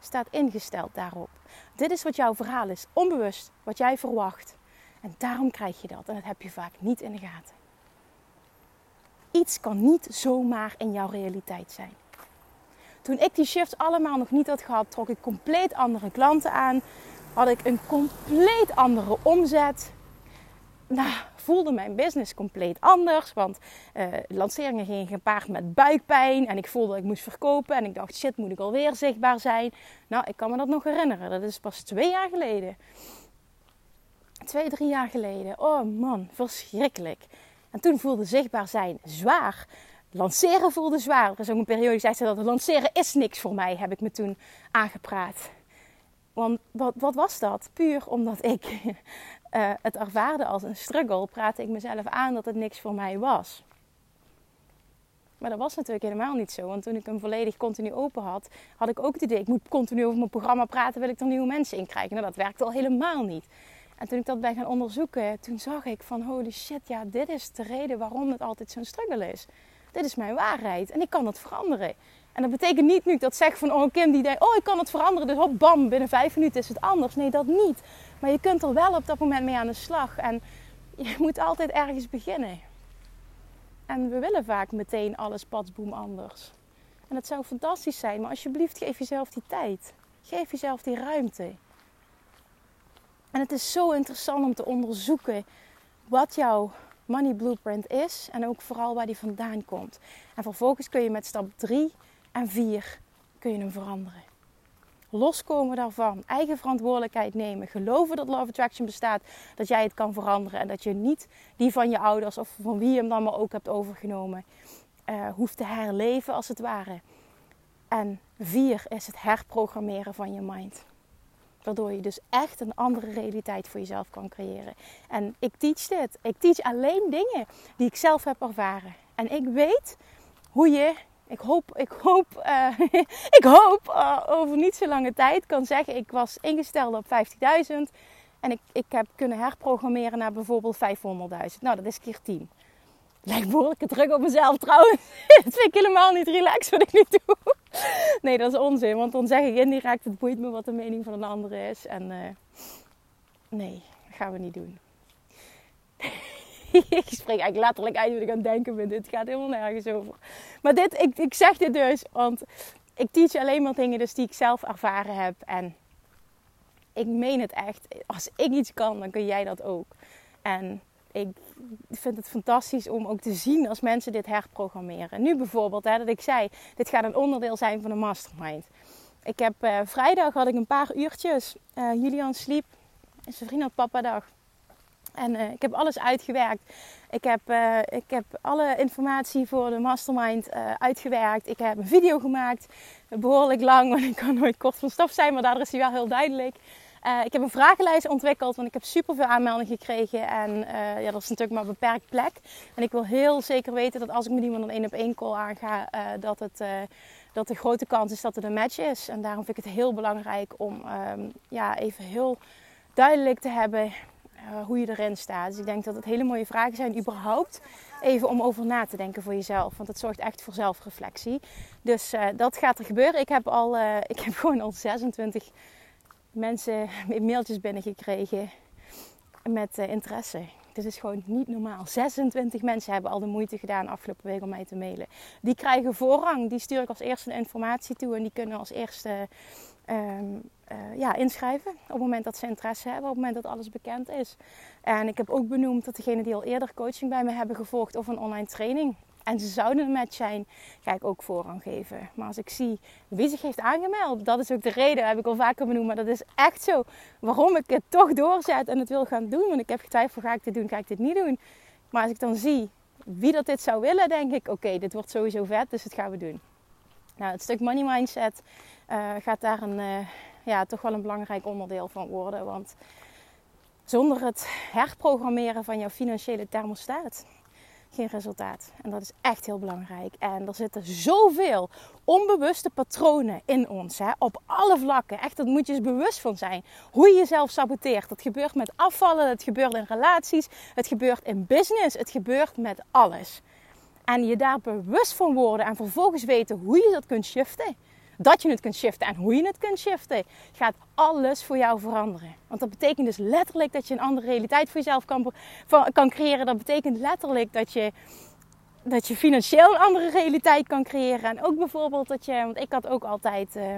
staat ingesteld daarop. Dit is wat jouw verhaal is. Onbewust wat jij verwacht. En daarom krijg je dat. En dat heb je vaak niet in de gaten. Iets kan niet zomaar in jouw realiteit zijn. Toen ik die shifts allemaal nog niet had gehad, trok ik compleet andere klanten aan. Had ik een compleet andere omzet. Nou, voelde mijn business compleet anders. Want eh, lanceringen gingen gepaard met buikpijn. En ik voelde dat ik moest verkopen. En ik dacht, shit, moet ik alweer zichtbaar zijn? Nou, ik kan me dat nog herinneren. Dat is pas twee jaar geleden. Twee, drie jaar geleden. Oh man, verschrikkelijk. En toen voelde zichtbaar zijn zwaar. Lanceren voelde zwaar. Er is ook een periode die zei ze dat lanceren is niks voor mij, heb ik me toen aangepraat. Want wat, wat was dat? Puur omdat ik uh, het ervaarde als een struggle, praatte ik mezelf aan dat het niks voor mij was. Maar dat was natuurlijk helemaal niet zo. Want toen ik hem volledig continu open had, had ik ook het idee, ik moet continu over mijn programma praten, wil ik er nieuwe mensen in krijgen. Nou, dat werkte al helemaal niet. En toen ik dat ben gaan onderzoeken, toen zag ik van holy shit, ja, dit is de reden waarom het altijd zo'n struggle is. Dit is mijn waarheid en ik kan het veranderen. En dat betekent niet nu ik dat zeg van oh Kim die denkt, oh ik kan het veranderen, dus hop bam, binnen vijf minuten is het anders. Nee, dat niet. Maar je kunt er wel op dat moment mee aan de slag en je moet altijd ergens beginnen. En we willen vaak meteen alles patsboem anders. En dat zou fantastisch zijn, maar alsjeblieft geef jezelf die tijd. Geef jezelf die ruimte. En het is zo interessant om te onderzoeken wat jouw money blueprint is en ook vooral waar die vandaan komt. En vervolgens kun je met stap drie en vier kun je hem veranderen. Loskomen daarvan, eigen verantwoordelijkheid nemen, geloven dat Law of Attraction bestaat, dat jij het kan veranderen en dat je niet die van je ouders of van wie je hem dan maar ook hebt overgenomen uh, hoeft te herleven als het ware. En vier is het herprogrammeren van je mind. Waardoor je dus echt een andere realiteit voor jezelf kan creëren. En ik teach dit. Ik teach alleen dingen die ik zelf heb ervaren. En ik weet hoe je, ik hoop, ik hoop, uh, ik hoop uh, over niet zo lange tijd kan zeggen. Ik was ingesteld op vijftigduizend. En ik, ik heb kunnen herprogrammeren naar bijvoorbeeld vijfhonderdduizend. Nou, dat is keer tien. Lijkt behoorlijke druk op mezelf trouwens. Dat vind ik helemaal niet relaxed wat ik nu doe. Nee, dat is onzin. Want dan zeg ik indirect, het boeit me wat de mening van een ander is. En uh, nee, dat gaan we niet doen. Ik spreek eigenlijk letterlijk uit wat ik aan het denken ben. Dit gaat helemaal nergens over. Maar dit, ik, ik zeg dit dus, want ik teach alleen maar dingen dus die ik zelf ervaren heb. En ik meen het echt. Als ik iets kan, dan kun jij dat ook. En ik vind het fantastisch om ook te zien als mensen dit herprogrammeren. Nu bijvoorbeeld, hè, dat ik zei, dit gaat een onderdeel zijn van een mastermind. Ik heb eh, vrijdag had ik een paar uurtjes. Uh, Julian sliep, is zijn vriend had papa dag. En uh, ik heb alles uitgewerkt. Ik heb, uh, ik heb alle informatie voor de mastermind uh, uitgewerkt. Ik heb een video gemaakt, behoorlijk lang, want ik kan nooit kort van stof zijn, maar daardoor is hij wel heel duidelijk. Uh, ik heb een vragenlijst ontwikkeld, want ik heb superveel aanmeldingen gekregen. En uh, ja, dat is natuurlijk maar een beperkt plek. En ik wil heel zeker weten dat als ik met iemand een één op één call aanga, uh, dat het uh, dat de grote kans is dat het een match is. En daarom vind ik het heel belangrijk om um, ja, even heel duidelijk te hebben uh, hoe je erin staat. Dus ik denk dat het hele mooie vragen zijn überhaupt even om over na te denken voor jezelf. Want dat zorgt echt voor zelfreflectie. Dus uh, dat gaat er gebeuren. Ik heb, al, uh, ik heb gewoon al zesentwintig mensen mailtjes binnengekregen met uh, interesse. Dit is gewoon niet normaal. zesentwintig mensen hebben al de moeite gedaan afgelopen week om mij te mailen. Die krijgen voorrang. Die stuur ik als eerste de informatie toe. En die kunnen als eerste um, uh, ja, inschrijven. Op het moment dat ze interesse hebben. Op het moment dat alles bekend is. En ik heb ook benoemd dat degenen die al eerder coaching bij me hebben gevolgd. Of een online training. En ze zouden een match zijn. Ga ik ook voorrang geven. Maar als ik zie wie zich heeft aangemeld. Dat is ook de reden. Heb ik al vaker benoemd. Maar dat is echt zo. Waarom ik het toch doorzet. En het wil gaan doen. Want ik heb getwijfeld. Ga ik dit doen? Ga ik dit niet doen? Maar als ik dan zie wie dat dit zou willen. Denk ik. Oké, okay, dit wordt sowieso vet. Dus dat gaan we doen. Nou, het stuk money mindset. Uh, gaat daar een, uh, ja, toch wel een belangrijk onderdeel van worden. Want zonder het herprogrammeren van jouw financiële thermostaat. Geen resultaat. En dat is echt heel belangrijk. En er zitten zoveel onbewuste patronen in ons. Hè? Op alle vlakken. Echt, dat moet je eens bewust van zijn. Hoe je jezelf saboteert. Dat gebeurt met afvallen. Het gebeurt in relaties. Het gebeurt in business. Het gebeurt met alles. En je daar bewust van worden. En vervolgens weten hoe je dat kunt shiften. Dat je het kunt shiften en hoe je het kunt shiften. Gaat alles voor jou veranderen. Want dat betekent dus letterlijk dat je een andere realiteit voor jezelf kan, kan creëren. Dat betekent letterlijk dat je, dat je financieel een andere realiteit kan creëren. En ook bijvoorbeeld dat je, want ik had ook altijd uh,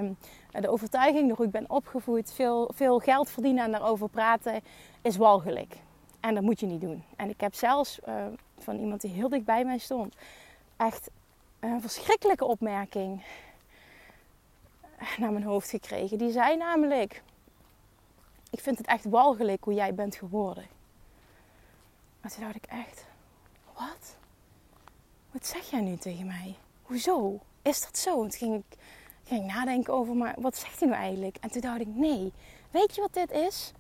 de overtuiging, door hoe ik ben opgevoed, veel, veel geld verdienen en daarover praten is walgelijk. En dat moet je niet doen. En ik heb zelfs uh, van iemand die heel dicht bij mij stond, echt een verschrikkelijke opmerking naar mijn hoofd gekregen. Die zei namelijk: ik vind het echt walgelijk hoe jij bent geworden. Maar toen dacht ik echt: wat? Wat zeg jij nu tegen mij? Hoezo? Is dat zo? Toen ging ik, ging ik nadenken over, maar wat zegt hij nou eigenlijk? En toen dacht ik: nee, weet je wat dit is?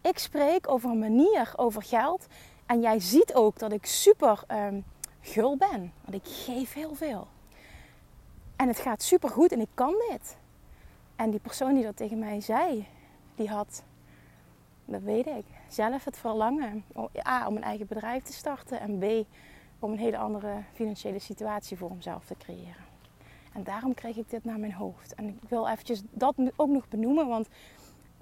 Ik spreek over een manier, over geld. En jij ziet ook dat ik super um, gul ben. Want ik geef heel veel. En het gaat super goed en ik kan dit. En die persoon die dat tegen mij zei, die had, dat weet ik, zelf het verlangen. A, om een eigen bedrijf te starten. En B, om een hele andere financiële situatie voor hemzelf te creëren. En daarom kreeg ik dit naar mijn hoofd. En ik wil eventjes dat ook nog benoemen, want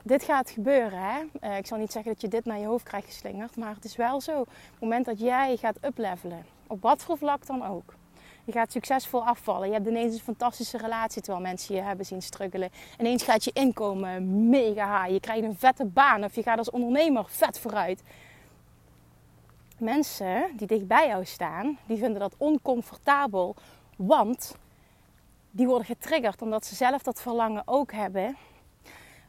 dit gaat gebeuren. Hè? Ik zal niet zeggen dat je dit naar je hoofd krijgt geslingerd. Maar het is wel zo, op het moment dat jij gaat uplevelen, op wat voor vlak dan ook. Je gaat succesvol afvallen. Je hebt ineens een fantastische relatie terwijl mensen je hebben zien struggelen. Ineens gaat je inkomen mega high. Je krijgt een vette baan of je gaat als ondernemer vet vooruit. Mensen die dicht bij jou staan, die vinden dat oncomfortabel. Want die worden getriggerd omdat ze zelf dat verlangen ook hebben.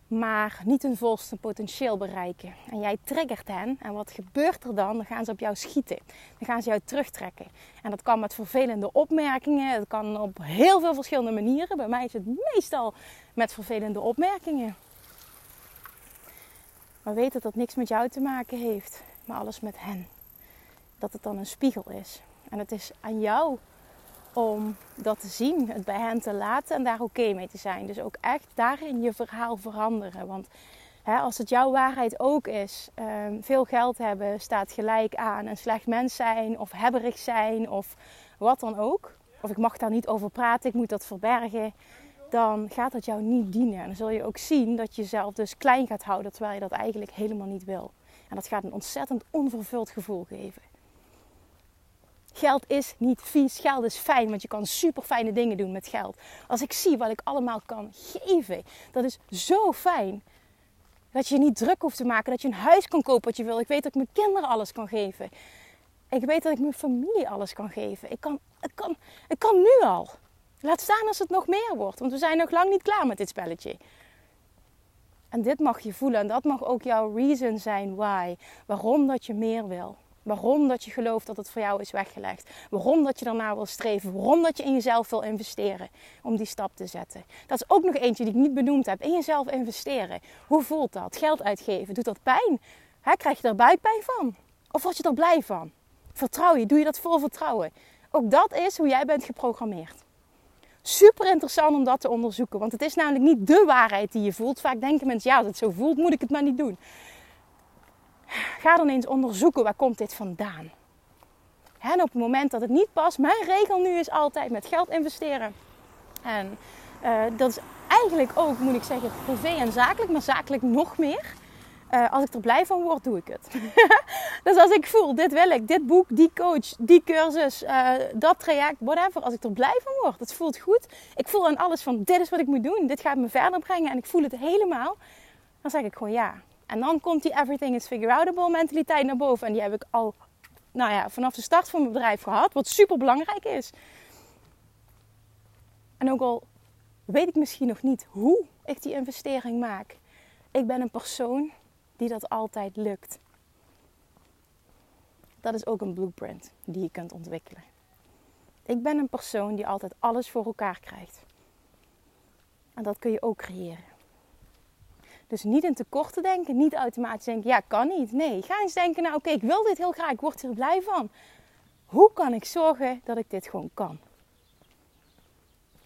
Maar niet hun volste potentieel bereiken. En jij triggert hen. En wat gebeurt er dan? Dan gaan ze op jou schieten. Dan gaan ze jou terugtrekken. En dat kan met vervelende opmerkingen. Dat kan op heel veel verschillende manieren. Bij mij is het meestal met vervelende opmerkingen. Maar weet dat dat niks met jou te maken heeft. Maar alles met hen. Dat het dan een spiegel is. En het is aan jou om dat te zien, het bij hen te laten en daar oké okay mee te zijn. Dus ook echt daarin je verhaal veranderen. Want hè, als het jouw waarheid ook is, um, veel geld hebben staat gelijk aan een slecht mens zijn of hebberig zijn of wat dan ook. Of ik mag daar niet over praten, ik moet dat verbergen. Dan gaat dat jou niet dienen. En dan zul je ook zien dat je jezelf dus klein gaat houden terwijl je dat eigenlijk helemaal niet wil. En dat gaat een ontzettend onvervuld gevoel geven. Geld is niet vies, geld is fijn, want je kan super fijne dingen doen met geld. Als ik zie wat ik allemaal kan geven, dat is zo fijn. Dat je je niet druk hoeft te maken, dat je een huis kan kopen wat je wil. Ik weet dat ik mijn kinderen alles kan geven. Ik weet dat ik mijn familie alles kan geven. Ik kan, ik kan, ik kan nu al. Laat staan als het nog meer wordt, want we zijn nog lang niet klaar met dit spelletje. En dit mag je voelen en dat mag ook jouw reason zijn why. Waarom dat je meer wil. Waarom dat je gelooft dat het voor jou is weggelegd. Waarom dat je daarna wil streven. Waarom dat je in jezelf wil investeren. Om die stap te zetten. Dat is ook nog eentje die ik niet benoemd heb. In jezelf investeren. Hoe voelt dat? Geld uitgeven. Doet dat pijn? Hè, krijg je daar buikpijn van? Of word je er blij van? Vertrouw je? Doe je dat vol vertrouwen? Ook dat is hoe jij bent geprogrammeerd. super interessant om dat te onderzoeken. Want het is namelijk niet de waarheid die je voelt. Vaak denken mensen, ja, als het zo voelt, moet ik het maar niet doen. Ga dan eens onderzoeken, waar komt dit vandaan? En op het moment dat het niet past, mijn regel nu is altijd met geld investeren. En uh, dat is eigenlijk ook, moet ik zeggen, privé en zakelijk, maar zakelijk nog meer. Uh, als ik er blij van word, doe ik het. Dus als ik voel, dit wil ik, dit boek, die coach, die cursus, uh, dat traject, whatever. Als ik er blij van word, het voelt goed. Ik voel aan alles van, dit is wat ik moet doen. Dit gaat me verder brengen en ik voel het helemaal. Dan zeg ik gewoon ja. En dan komt die everything is figure outable mentaliteit naar boven. En die heb ik al nou ja, vanaf de start van mijn bedrijf gehad. Wat super belangrijk is. En ook al weet ik misschien nog niet hoe ik die investering maak. Ik ben een persoon die dat altijd lukt. Dat is ook een blueprint die je kunt ontwikkelen. Ik ben een persoon die altijd alles voor elkaar krijgt. En dat kun je ook creëren. Dus niet in tekorten denken, niet automatisch denken, ja, kan niet. Nee, ga eens denken, nou oké, okay, ik wil dit heel graag, ik word er blij van. Hoe kan ik zorgen dat ik dit gewoon kan?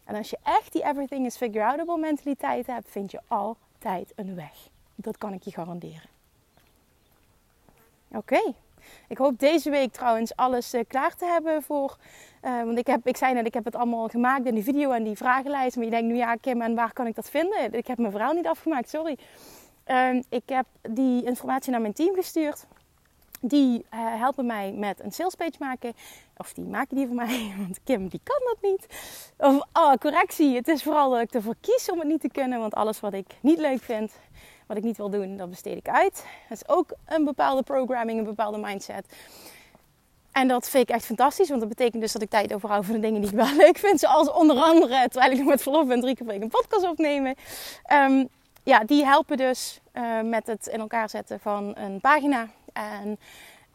En als je echt die everything is figure outable mentaliteit hebt, vind je altijd een weg. Dat kan ik je garanderen. Oké. Okay. Ik hoop deze week trouwens alles uh, klaar te hebben voor... Uh, want ik, heb, ik zei net, ik heb het allemaal gemaakt in die video en die vragenlijst. Maar je denkt nu, ja Kim, en waar kan ik dat vinden? Ik heb mijn verhaal niet afgemaakt, sorry. Uh, ik heb die informatie naar mijn team gestuurd. Die uh, helpen mij met een salespage maken. Of die maken die voor mij, want Kim, die kan dat niet. Of, oh, correctie, het is vooral dat ik ervoor kies om het niet te kunnen. Want alles wat ik niet leuk vind... Wat ik niet wil doen, dat besteed ik uit. Dat is ook een bepaalde programming, een bepaalde mindset. En dat vind ik echt fantastisch. Want dat betekent dus dat ik tijd overhoud voor de dingen die ik wel leuk vind. Zoals onder andere, terwijl ik nog met verlof ben, drie keer per week een podcast opnemen. Um, ja, die helpen dus uh, met het in elkaar zetten van een pagina. En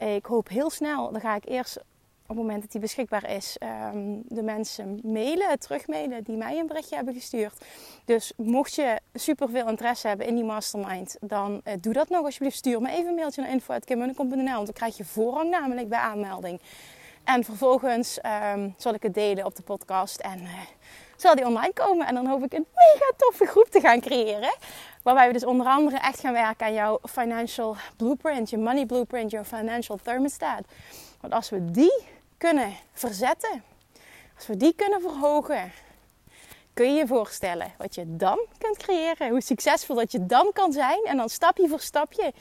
ik hoop heel snel, dan ga ik eerst op het moment dat die beschikbaar is, um, de mensen mailen, terugmailen die mij een berichtje hebben gestuurd. Dus mocht je superveel interesse hebben in die mastermind, dan uh, doe dat nog alsjeblieft. Stuur me even een mailtje naar info at kim munnecom punt n l, want dan krijg je voorrang namelijk bij aanmelding. En vervolgens um, zal ik het delen op de podcast en uh, zal die online komen. En dan hoop ik een mega toffe groep te gaan creëren. Waarbij we dus onder andere echt gaan werken aan jouw financial blueprint, je money blueprint, je financial thermostat. Want als we die kunnen verzetten, als we die kunnen verhogen, kun je je voorstellen wat je dan kunt creëren. Hoe succesvol dat je dan kan zijn. En dan stapje voor stapje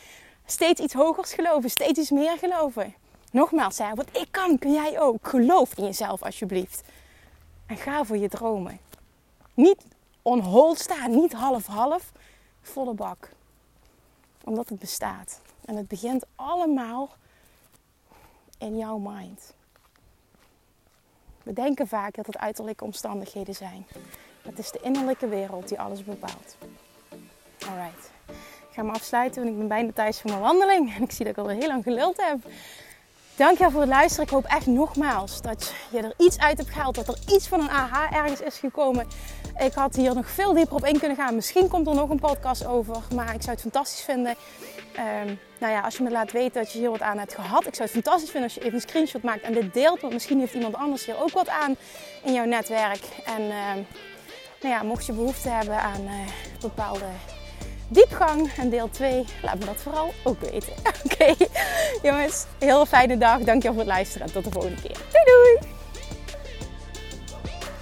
steeds iets hogers geloven, steeds iets meer geloven. Nogmaals, hè, wat ik kan, kun jij ook. Geloof in jezelf alsjeblieft. En ga voor je dromen. Niet on hold staan, niet half-half. Volle bak. Omdat het bestaat. En het begint allemaal in jouw mind. We denken vaak dat het uiterlijke omstandigheden zijn. Het is de innerlijke wereld die alles bepaalt. Alright. Ik ga me afsluiten, want ik ben bijna thuis van mijn wandeling. En ik zie dat ik alweer heel lang geluld heb. Dankjewel voor het luisteren. Ik hoop echt nogmaals dat je er iets uit hebt gehaald. Dat er iets van een aha ergens is gekomen. Ik had hier nog veel dieper op in kunnen gaan. Misschien komt er nog een podcast over. Maar ik zou het fantastisch vinden. Um, nou ja, als je me laat weten dat je hier wat aan hebt gehad. Ik zou het fantastisch vinden als je even een screenshot maakt en dit deelt. Want misschien heeft iemand anders hier ook wat aan in jouw netwerk. En um, nou ja, mocht je behoefte hebben aan uh, bepaalde... diepgang en deel twee. Laat me dat vooral ook weten. Oké, okay. Jongens, heel fijne dag. Dankjewel voor het luisteren en tot de volgende keer. Doei doei!